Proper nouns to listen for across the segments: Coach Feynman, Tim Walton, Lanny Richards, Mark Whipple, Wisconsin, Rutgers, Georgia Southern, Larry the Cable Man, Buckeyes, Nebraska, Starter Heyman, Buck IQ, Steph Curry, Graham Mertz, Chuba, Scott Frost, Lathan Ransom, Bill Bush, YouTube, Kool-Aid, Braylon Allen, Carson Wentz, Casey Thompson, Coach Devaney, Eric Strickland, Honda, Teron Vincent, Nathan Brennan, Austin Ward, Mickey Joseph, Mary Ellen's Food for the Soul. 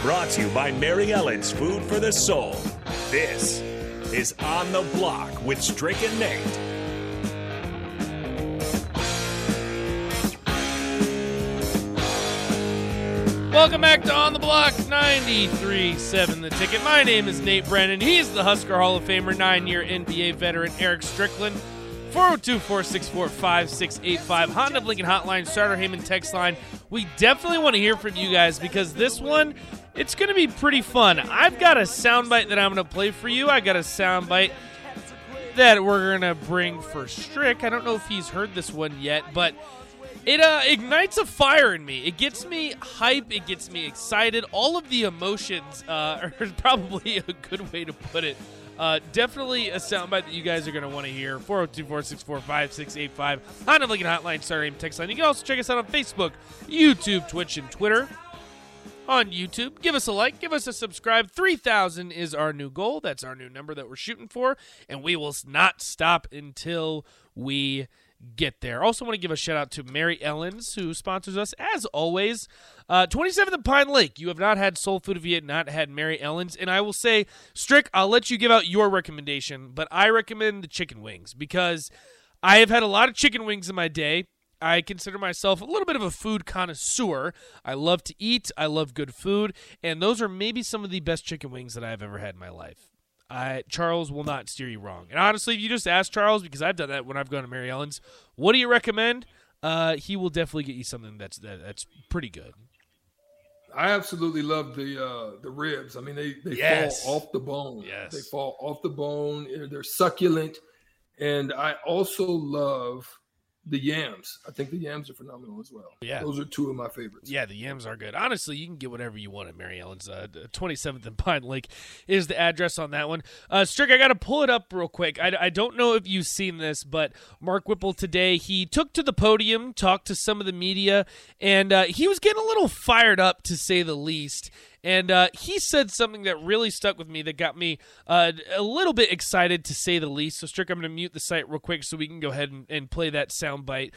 Brought to you by Mary Ellen's Food for the Soul. This is On the Block with Strick and Nate. Welcome back to On the Block, 93.7 The Ticket. My name is Nate Brennan. He's the Husker Hall of Famer, 9-year NBA veteran Eric Strickland. 402-464-5685, Honda of Lincoln Hotline, Starter Heyman text line. We definitely want to hear from you guys because this one, it's going to be pretty fun. I've got a soundbite that I'm going to play for you. I got a soundbite that we're going to bring for Strick. I don't know if he's heard this one yet, but it ignites a fire in me. It gets me hype. It gets me excited. All of the emotions are probably a good way to put it. Definitely a soundbite that you guys are going to want to hear. 402-464-5685. Honda Lincoln Hotline, Starter Heyman text line. You can also check us out on Facebook, YouTube, Twitch, and Twitter. On YouTube, give us a like, give us a subscribe. 3,000 is our new goal. That's our new number that we're shooting for, and we will not stop until we get there. Also want to give a shout out to Mary Ellen's, who sponsors us as always. 27th and Pine Lake. You have not had soul food if you have not had Mary Ellen's. And I will say, Strick, I'll let you give out your recommendation, but I recommend the chicken wings because I have had a lot of chicken wings in my day. I consider myself a little bit of a food connoisseur. I love to eat. I love good food. And those are maybe some of the best chicken wings that I've ever had in my life. Charles will not steer you wrong. And honestly, if you just ask Charles, because I've done that when I've gone to Mary Ellen's, what do you recommend? He will definitely get you something that's pretty good. I absolutely love the ribs. I mean, they fall off the bone. Yes. They fall off the bone. They're succulent. And I also love the yams. I think the yams are phenomenal as well. Yeah. Those are two of my favorites. Yeah, the yams are good. Honestly, you can get whatever you want at Mary Ellen's. 27th and Pine Lake is the address on that one. Strick, I got to pull it up real quick. I don't know if you've seen this, but Mark Whipple today, he took to the podium, talked to some of the media, and he was getting a little fired up, to say the least. And he said something that really stuck with me that got me a little bit excited, to say the least. So, Strick, I'm going to mute the site real quick so we can go ahead and play that soundbite.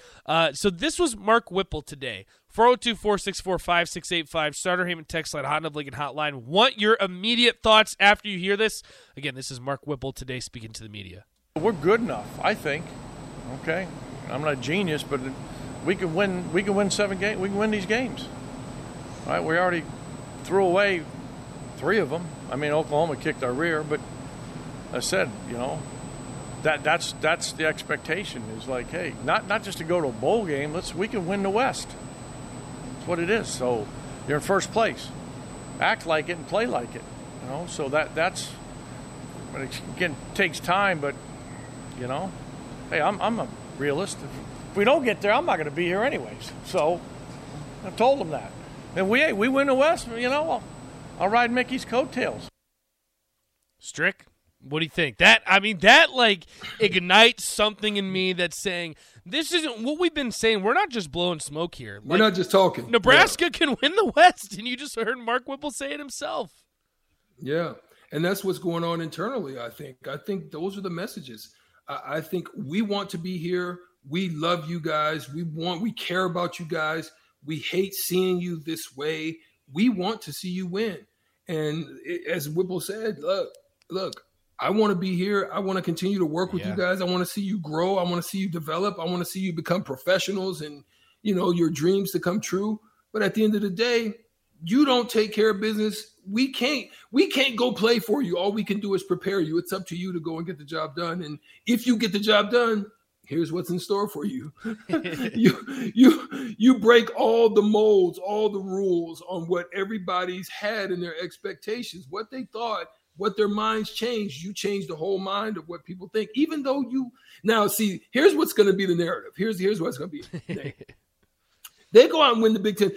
So this was Mark Whipple today. 402-464-5685, Starter Heyman text line, Honda of Lincoln Hotline. Want your immediate thoughts after you hear this? Again, this is Mark Whipple today speaking to the media. We're good enough, I think. Okay, I'm not a genius, but we can win. We can win 7 games. We can win these games. All right, we already threw away 3 of them. I mean, Oklahoma kicked our rear, but I said, you know, that's the expectation is like, hey, not just to go to a bowl game. We can win the West. That's what it is. So you're in first place. Act like it and play like it. You know, so that's again takes time, but you know, hey, I'm a realist. If we don't get there, I'm not going to be here anyways. So I told them that. And we win the West, you know, I'll ride Mickey's coattails. Strick, what do you think? That like ignites something in me that's saying, this isn't what we've been saying. We're not just blowing smoke here. Like, we're not just talking. Nebraska can win the West, and you just heard Mark Whipple say it himself. Yeah, and that's what's going on internally, I think. I think those are the messages. I think we want to be here. We love you guys. We care about you guys. We hate seeing you this way. We want to see you win. And as Whipple said, look, I want to be here. I want to continue to work with you guys. I want to see you grow. I want to see you develop. I want to see you become professionals and, you know, your dreams to come true. But at the end of the day, you don't take care of business. We can't go play for you. All we can do is prepare you. It's up to you to go and get the job done. And if you get the job done, here's what's in store for you. You break all the molds, all the rules on what everybody's had in their expectations, what they thought, what their minds changed. You change the whole mind of what people think, even though here's what's going to be the narrative. Here's what's going to be. They go out and win the Big Ten.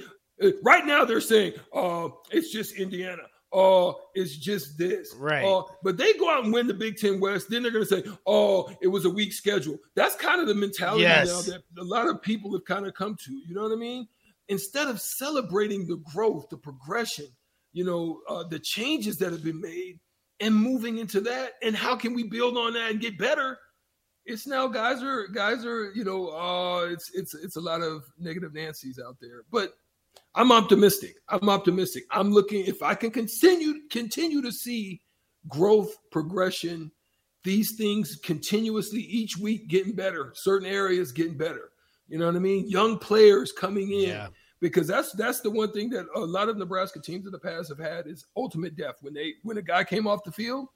Right now they're saying, it's just Indiana. oh, it's just this. Right. But they go out and win the Big Ten West, then they're going to say, oh, it was a weak schedule. That's kind of the mentality now that a lot of people have kind of come to. You know what I mean? Instead of celebrating the growth, the progression, you know, the changes that have been made and moving into that and how can we build on that and get better, it's now guys are, you know, it's a lot of negative Nancy's out there. But I'm optimistic. I'm looking, if I can continue to see growth, progression, these things continuously each week getting better, certain areas getting better. You know what I mean? Young players coming in, because that's the one thing that a lot of Nebraska teams in the past have had is ultimate depth. When a guy came off the field,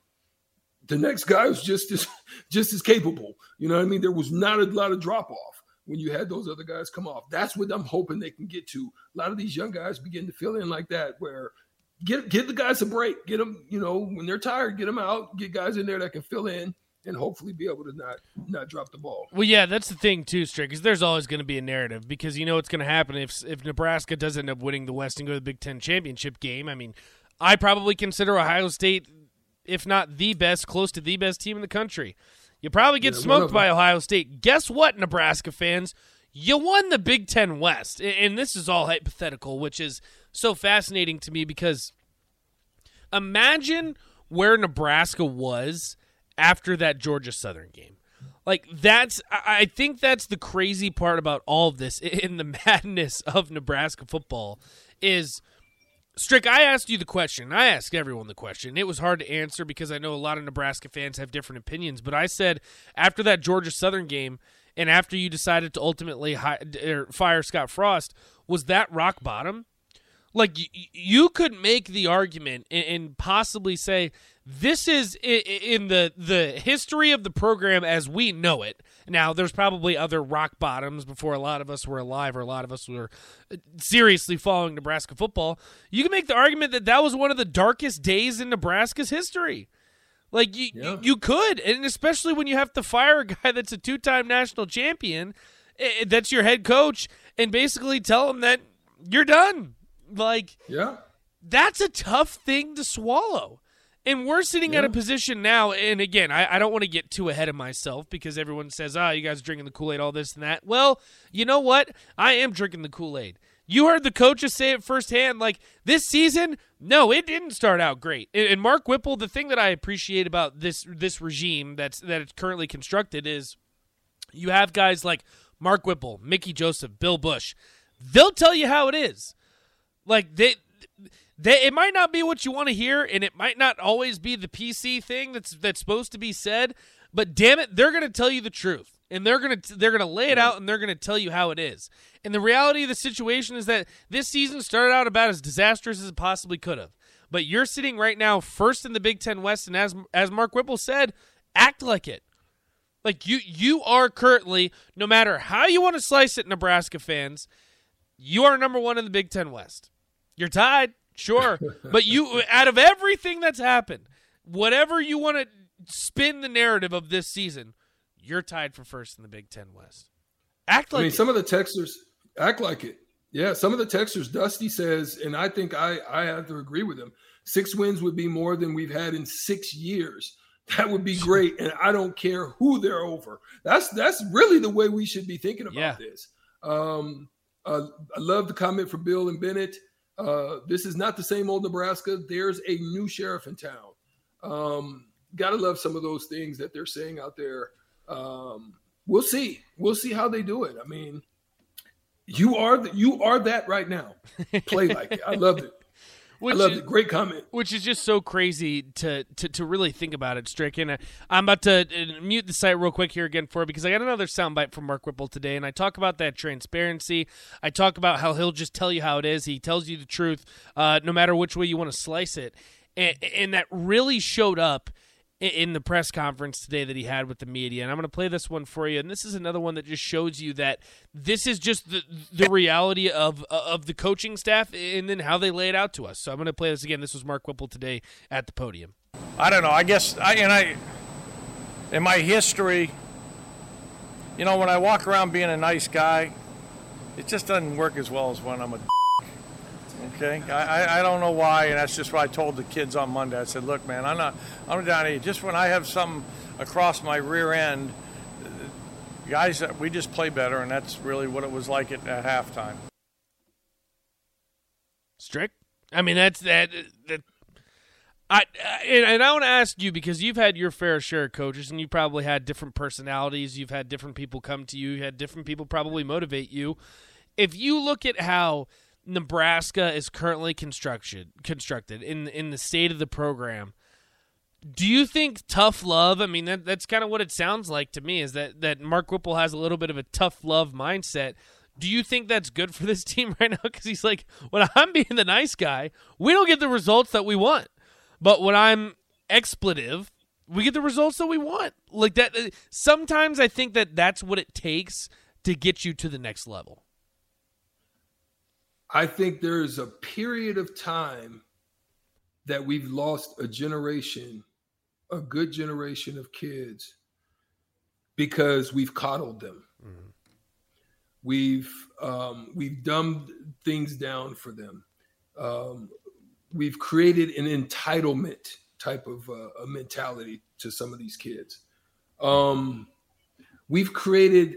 the next guy was just as capable. You know what I mean? There was not a lot of drop off when you had those other guys come off. That's what I'm hoping they can get to. A lot of these young guys begin to fill in like that, where give the guys a break, get them, you know, when they're tired, get them out, get guys in there that can fill in and hopefully be able to not drop the ball. Well, yeah, that's the thing too, Strick, is there's always going to be a narrative, because you know what's going to happen if Nebraska does end up winning the West and go to the Big Ten championship game. I mean, I probably consider Ohio State, if not the best, close to the best team in the country. You probably get smoked by Ohio State. Guess what, Nebraska fans? You won the Big Ten West. And this is all hypothetical, which is so fascinating to me, because imagine where Nebraska was after that Georgia Southern game. Like, I think that's the crazy part about all of this in the madness of Nebraska football is, Strick, I asked you the question. I asked everyone the question. It was hard to answer because I know a lot of Nebraska fans have different opinions. But I said after that Georgia Southern game and after you decided to ultimately fire Scott Frost, was that rock bottom? Like, you could make the argument and possibly say this is in the history of the program as we know it. Now, there's probably other rock bottoms before a lot of us were alive or a lot of us were seriously following Nebraska football. You can make the argument that that was one of the darkest days in Nebraska's history. Like, you could, and especially when you have to fire a guy that's a two-time national champion, that's your head coach, and basically tell him that you're done. Like, that's a tough thing to swallow. And we're sitting at a position now, and again, I don't want to get too ahead of myself because everyone says, you guys are drinking the Kool-Aid, all this and that. Well, you know what? I am drinking the Kool-Aid. You heard the coaches say it firsthand, like, this season, no, it didn't start out great. And Mark Whipple, the thing that I appreciate about this regime that's currently constructed is you have guys like Mark Whipple, Mickey Joseph, Bill Bush. They'll tell you how it is. Like, it might not be what you want to hear, and it might not always be the PC thing that's supposed to be said. But damn it, they're going to tell you the truth, and they're going to lay it out, and they're going to tell you how it is. And the reality of the situation is that this season started out about as disastrous as it possibly could have. But you're sitting right now first in the Big Ten West, and as Mark Whipple said, act like it. Like, you are currently, no matter how you want to slice it, Nebraska fans, you are number one in the Big Ten West. You're tied, sure, but you, out of everything that's happened, whatever you want to spin the narrative of this season, you're tied for first in the Big Ten West. Act like it. I mean, some of the texters act like it. Yeah, some of the texters, Dusty says, and I think I have to agree with him, 6 wins would be more than we've had in 6 years. That would be great, and I don't care who they're over. That's really the way we should be thinking about this. I love the comment from Bill and Bennett. This is not the same old Nebraska. There's a new sheriff in town. Gotta love some of those things that they're saying out there. We'll see. We'll see how they do it. I mean, you are that right now. Play like it. I loved it. I loved it. Great comment. Which is just so crazy to really think about it, Strick. And I'm about to mute the site real quick here again for it, because I got another soundbite from Mark Whipple today, and I talk about that transparency. I talk about how he'll just tell you how it is. He tells you the truth, no matter which way you want to slice it. And that really showed up in the press conference today that he had with the media. And I'm going to play this one for you. And this is another one that just shows you that this is just the reality of the coaching staff and then how they lay it out to us. So I'm going to play this again. This was Mark Whipple today at the podium. I don't know. I guess in my history, you know, when I walk around being a nice guy, it just doesn't work as well as when I'm a d***. okay? I don't know why, and that's just what I told the kids on Monday. I said, look, man, I'm down here. Just when I have something across my rear end, guys, we just play better, and that's really what it was like at halftime. Strick? I mean, that's that. I don't ask you because you've had your fair share of coaches, and you probably had different personalities. You've had different people come to you. You had different people probably motivate you. If you look at how Nebraska is currently constructed in the state of the program, do you think tough love? I mean, that's kind of what it sounds like to me, is that Mark Whipple has a little bit of a tough love mindset. Do you think that's good for this team right now? Because he's like, when I'm being the nice guy, we don't get the results that we want. But when I'm expletive, we get the results that we want. Like that. Sometimes I think that's what it takes to get you to the next level. I think there is a period of time that we've lost a generation, a good generation of kids, because we've coddled them. Mm-hmm. We've dumbed things down for them. We've created an entitlement type of a mentality to some of these kids. We've created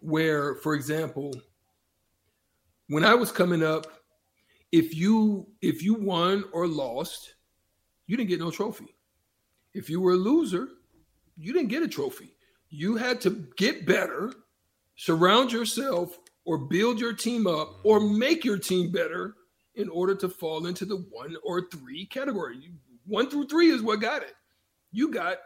where, for example, when I was coming up, if you won or lost, you didn't get no trophy. If you were a loser, you didn't get a trophy. You had to get better, surround yourself or build your team up or make your team better in order to fall into the 1 or 3 category. 1 through 3 is what got it. You got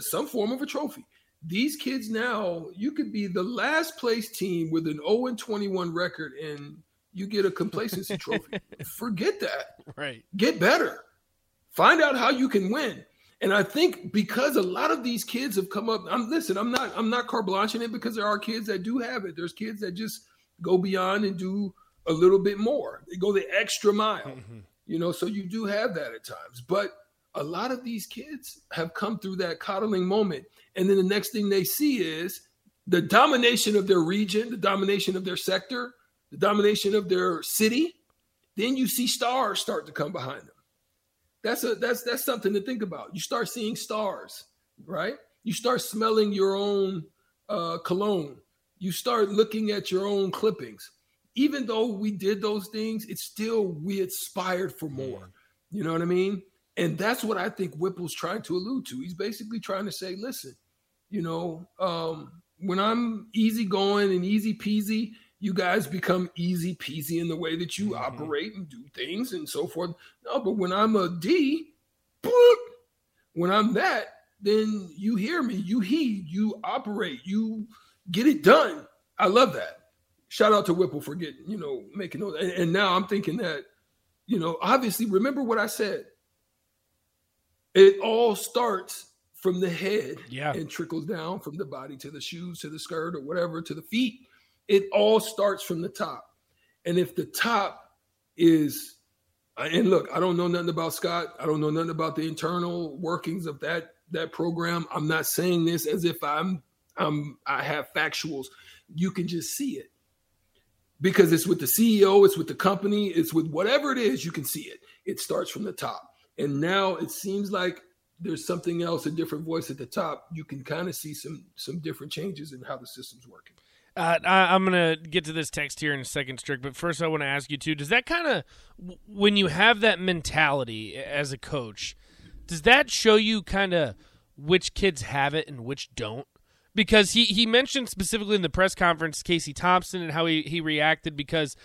some form of a trophy. These kids now, you could be the last place team with an 0-21 record and you get a complacency trophy. Forget that. Right. Get better. Find out how you can win. And I think because a lot of these kids have come up, I'm not carte blanching it, because there are kids that do have it. There's kids that just go beyond and do a little bit more. They go the extra mile, mm-hmm. So you do have that at times. But a lot of these kids have come through that coddling moment. And then the next thing they see is the domination of their region, the domination of their sector, the domination of their city. Then you see stars start to come behind them. That's something to think about. You start seeing stars, right? You start smelling your own cologne. You start looking at your own clippings. Even though we did those things, it's still, we aspired for more. You know what I mean? And that's what I think Whipple's trying to allude to. He's basically trying to say, listen, when I'm easygoing and easy peasy, you guys become easy peasy in the way that you mm-hmm. operate and do things and so forth. No, but when I'm a D, when I'm that, then you hear me, you heed, you operate, you get it done. I love that. Shout out to Whipple for getting, making those. And now I'm thinking that, obviously, remember what I said. It all starts from the head and trickles down from the body to the shoes, to the skirt or whatever, to the feet. It all starts from the top. And if the top is, and look, I don't know nothing about Scott. I don't know nothing about the internal workings of that program. I'm not saying this as if I have factuals. You can just see it. Because it's with the CEO, it's with the company, it's with whatever it is, you can see it. It starts from the top. And now it seems like there's something else, a different voice at the top. You can kind of see some different changes in how the system's working. I'm going to get to this text here in a second, Strick, but first I want to ask you too, does that kind of, when you have that mentality as a coach, does that show you kind of which kids have it and which don't? Because he mentioned specifically in the press conference Casey Thompson and how he reacted because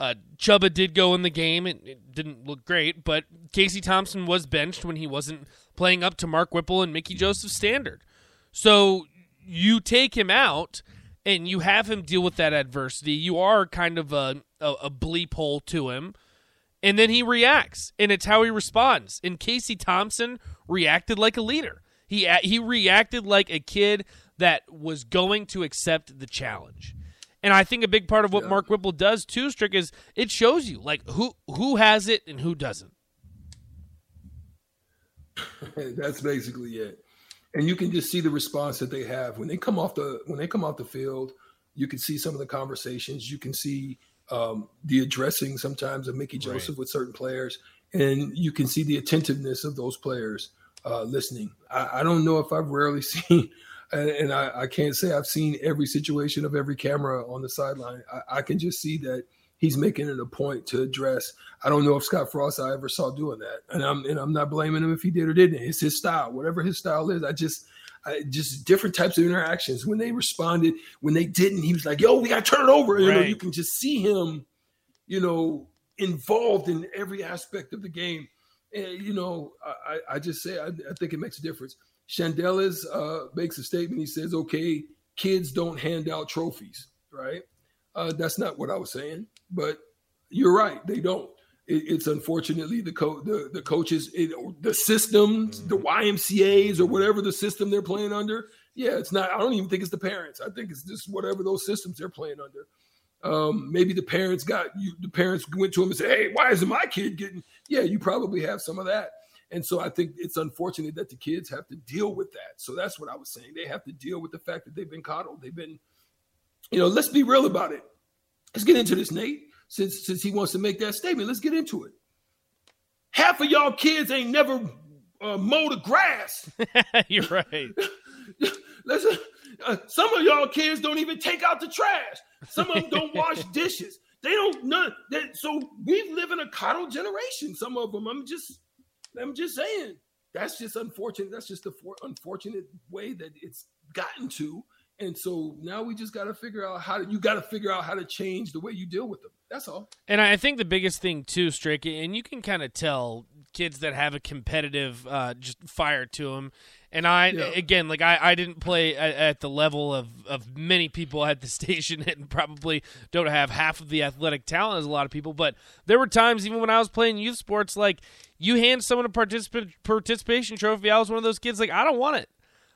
Chuba did go in the game. It didn't look great, but Casey Thompson was benched when he wasn't playing up to Mark Whipple and Mickey Joseph's standard. So you take him out and you have him deal with that adversity. You are kind of a bleep hole to him. And then he reacts, and it's how he responds. And Casey Thompson reacted like a leader. He reacted like a kid that was going to accept the challenge. And I think a big part of what Mark Whipple does too, Strick, is it shows you like who has it and who doesn't. That's basically it. And you can just see the response that they have when they come off the field. You can see some of the conversations. You can see the addressing sometimes of Mickey Joseph with certain players, and you can see the attentiveness of those players listening. I don't know if I've rarely seen, and I can't say I've seen every situation of every camera on the sideline. I can just see that he's making it a point to address. I don't know if Scott Frost I ever saw doing that, and I'm not blaming him if he did or didn't. It's his style, whatever his style is. I just different types of interactions. When they responded, when they didn't, he was like, "Yo, we got to turn it over." You know, you can just see him, involved in every aspect of the game. And I think it makes a difference. Chandelas makes a statement. He says, "Okay, kids don't hand out trophies, right?" That's not what I was saying, but you're right. They don't. It's unfortunately the coaches, the systems, the YMCAs or whatever the system they're playing under. Yeah, it's not. I don't even think it's the parents. I think it's just whatever those systems they're playing under. Maybe the parents went to them and said, "Hey, why isn't my kid getting?" Yeah, you probably have some of that. And so I think it's unfortunate that the kids have to deal with that. So that's what I was saying. They have to deal with the fact that they've been coddled. They've been, let's be real about it. Let's get into this, Nate. Since he wants to make that statement, let's get into it. Half of y'all kids ain't never mowed the grass. You're right. Some of y'all kids don't even take out the trash. Some of them don't wash dishes. They don't none. So we live in a coddled generation. Some of them. I'm just saying. That's just unfortunate. That's just the unfortunate way that it's gotten to. And so now we just got to figure out how to change the way you deal with them. That's all. And I think the biggest thing too, Strick, and you can kind of tell kids that have a competitive just fire to them. And I didn't play at the level of many people at the station and probably don't have half of the athletic talent as a lot of people. But there were times, even when I was playing youth sports, like you hand someone a participation trophy. I was one of those kids, like, I don't want it.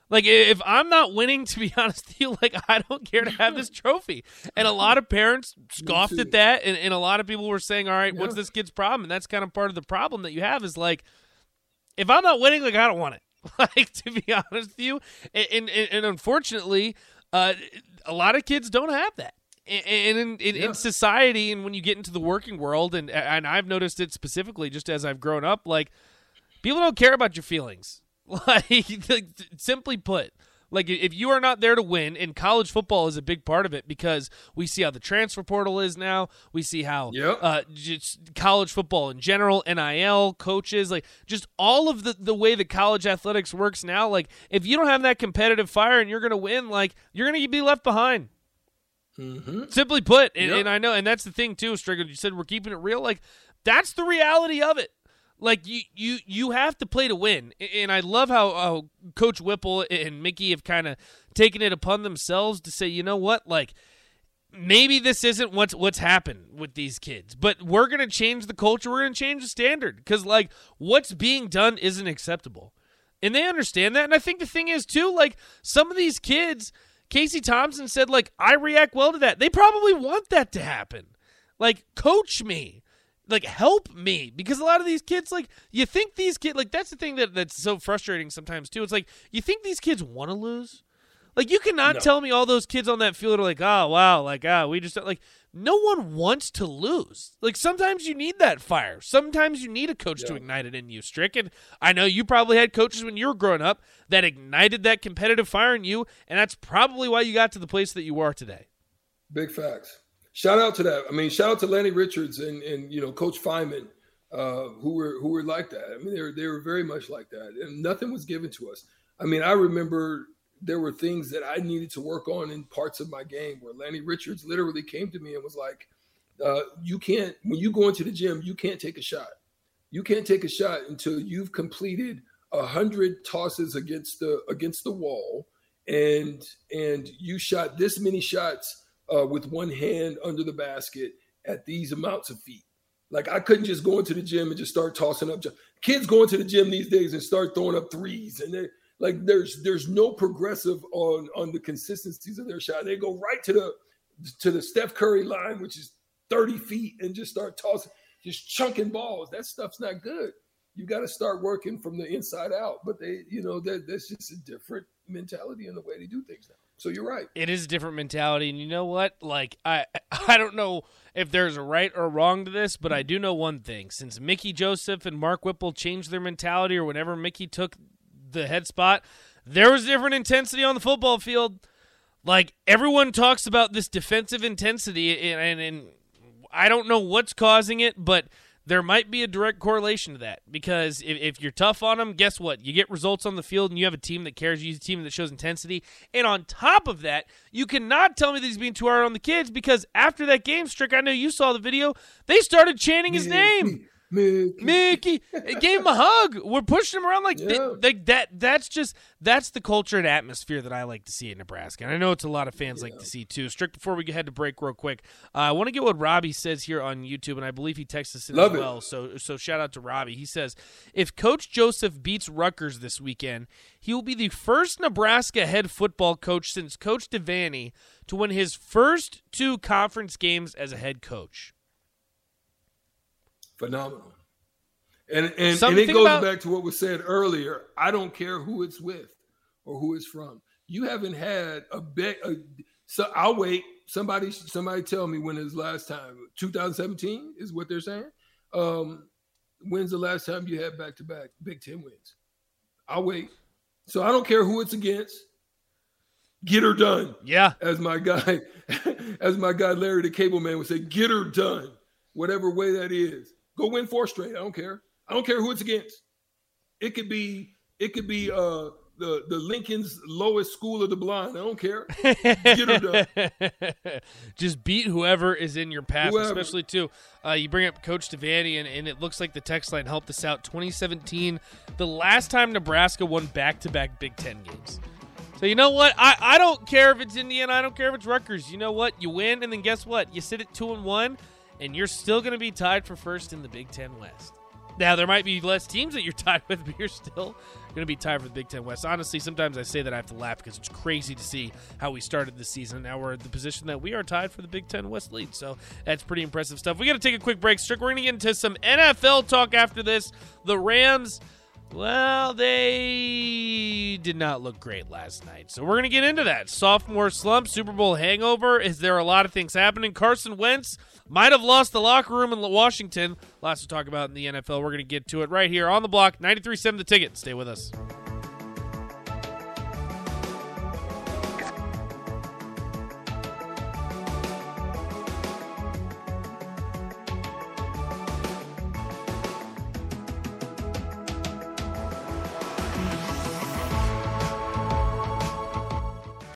Like, if I'm not winning, to be honest with you, like, I don't care to have this trophy. And a lot of parents scoffed at that, and a lot of people were saying, all right, what's this kid's problem? And that's kind of part of the problem that you have is, like, if I'm not winning, like, I don't want it. Like, to be honest with you. And unfortunately, a lot of kids don't have that. And in society, and when you get into the working world, and I've noticed it specifically just as I've grown up, like, people don't care about your feelings. Like, simply put, like, if you are not there to win, and college football is a big part of it because we see how the transfer portal is now. We see how just college football in general, NIL, coaches, like, just all of the way that college athletics works now. Like, if you don't have that competitive fire and you're going to win, like, you're going to be left behind. Mm-hmm. Simply put, and I know, and that's the thing, too, Strickland, you said we're keeping it real. Like, that's the reality of it. Like, you have to play to win. And I love how Coach Whipple and Mickey have kind of taken it upon themselves to say, you know what, like, maybe this isn't what's happened with these kids, but we're going to change the culture. We're going to change the standard because, like, what's being done isn't acceptable. And they understand that. And I think the thing is, too, like, some of these kids, Casey Thompson said, like, I react well to that. They probably want that to happen. Like, coach me. Like, help me, because a lot of these kids, like, you think these kids, like, that's the thing that's so frustrating sometimes too. It's like, you think these kids want to lose? Like, you cannot tell me all those kids on that field are like, oh, wow, like, we just, like, no one wants to lose. Like, sometimes you need that fire. Sometimes you need a coach to ignite it in you, Strick. And I know you probably had coaches when you were growing up that ignited that competitive fire in you, and that's probably why you got to the place that you are today. Big facts. Shout out to that. I mean, shout out to Lanny Richards and Coach Feynman, who were like that. I mean, they were very much like that, and nothing was given to us. I mean, I remember there were things that I needed to work on in parts of my game where Lanny Richards literally came to me and was like, "You can't, when you go into the gym, you can't take a shot. You can't take a shot until you've completed 100 tosses against the wall, and you shot this many shots." With one hand under the basket at these amounts of feet. Like, I couldn't just go into the gym and just start tossing up. Kids go into the gym these days and start throwing up threes. And they're like, there's no progressive on the consistencies of their shot. They go right to the Steph Curry line, which is 30 feet, and just start tossing, just chunking balls. That stuff's not good. You got to start working from the inside out. But that's just a different mentality in the way they do things now. So you're right. It is a different mentality. And you know what? Like, I don't know if there's a right or wrong to this, but I do know one thing. Since Mickey Joseph and Mark Whipple changed their mentality, or whenever Mickey took the head spot, there was different intensity on the football field. Like, everyone talks about this defensive intensity, and I don't know what's causing it, but there might be a direct correlation to that, because if you're tough on them, guess what? You get results on the field, and you have a team that cares. You have a team that shows intensity. And on top of that, you cannot tell me that he's being too hard on the kids, because after that game, Strick, I know you saw the video, they started chanting his name. Mickey. It gave him a hug. We're pushing him around like, yeah. That's the culture and atmosphere that I like to see in Nebraska. And I know it's a lot of fans like to see too. Strick, before we head to break real quick, I want to get what Robbie says here on YouTube, and I believe he texts us in as well. So shout out to Robbie. He says, if Coach Joseph beats Rutgers this weekend, he will be the first Nebraska head football coach since Coach Devaney to win his first two conference games as a head coach. Phenomenal. And it goes back to what was said earlier. I don't care who it's with or who it's from. You haven't had a bet. So I'll wait. Somebody tell me when is last time. 2017 is what they're saying. When's the last time you had back-to-back Big Ten wins? I'll wait. So I don't care who it's against. Get her done. Yeah. As my guy Larry the Cable Man would say, get her done. Whatever way that is. Go win four straight. I don't care. I don't care who it's against. It could be the Lincoln's lowest school of the blind. I don't care. Get her done. Just beat whoever is in your path, especially too. You bring up Coach Devaney, and it looks like the text line helped us out. 2017, the last time Nebraska won back-to-back Big Ten games. So you know what? I don't care if it's Indiana. I don't care if it's Rutgers. You know what? You win, and then guess what? You sit at 2-1. And you're still going to be tied for first in the Big Ten West. Now, there might be less teams that you're tied with, but you're still going to be tied for the Big Ten West. Honestly, sometimes I say that I have to laugh because it's crazy to see how we started the season. Now we're in the position that we are tied for the Big Ten West lead. So that's pretty impressive stuff. We got to take a quick break, Strick. We're going to get into some NFL talk after this. The Rams, well, they did not look great last night. So we're going to get into that. Sophomore slump, Super Bowl hangover. Is there a lot of things happening? Carson Wentz might have lost the locker room in Washington. Lots to talk about in the NFL. We're going to get to it right here on The Block. 93.7 The Ticket. Stay with us.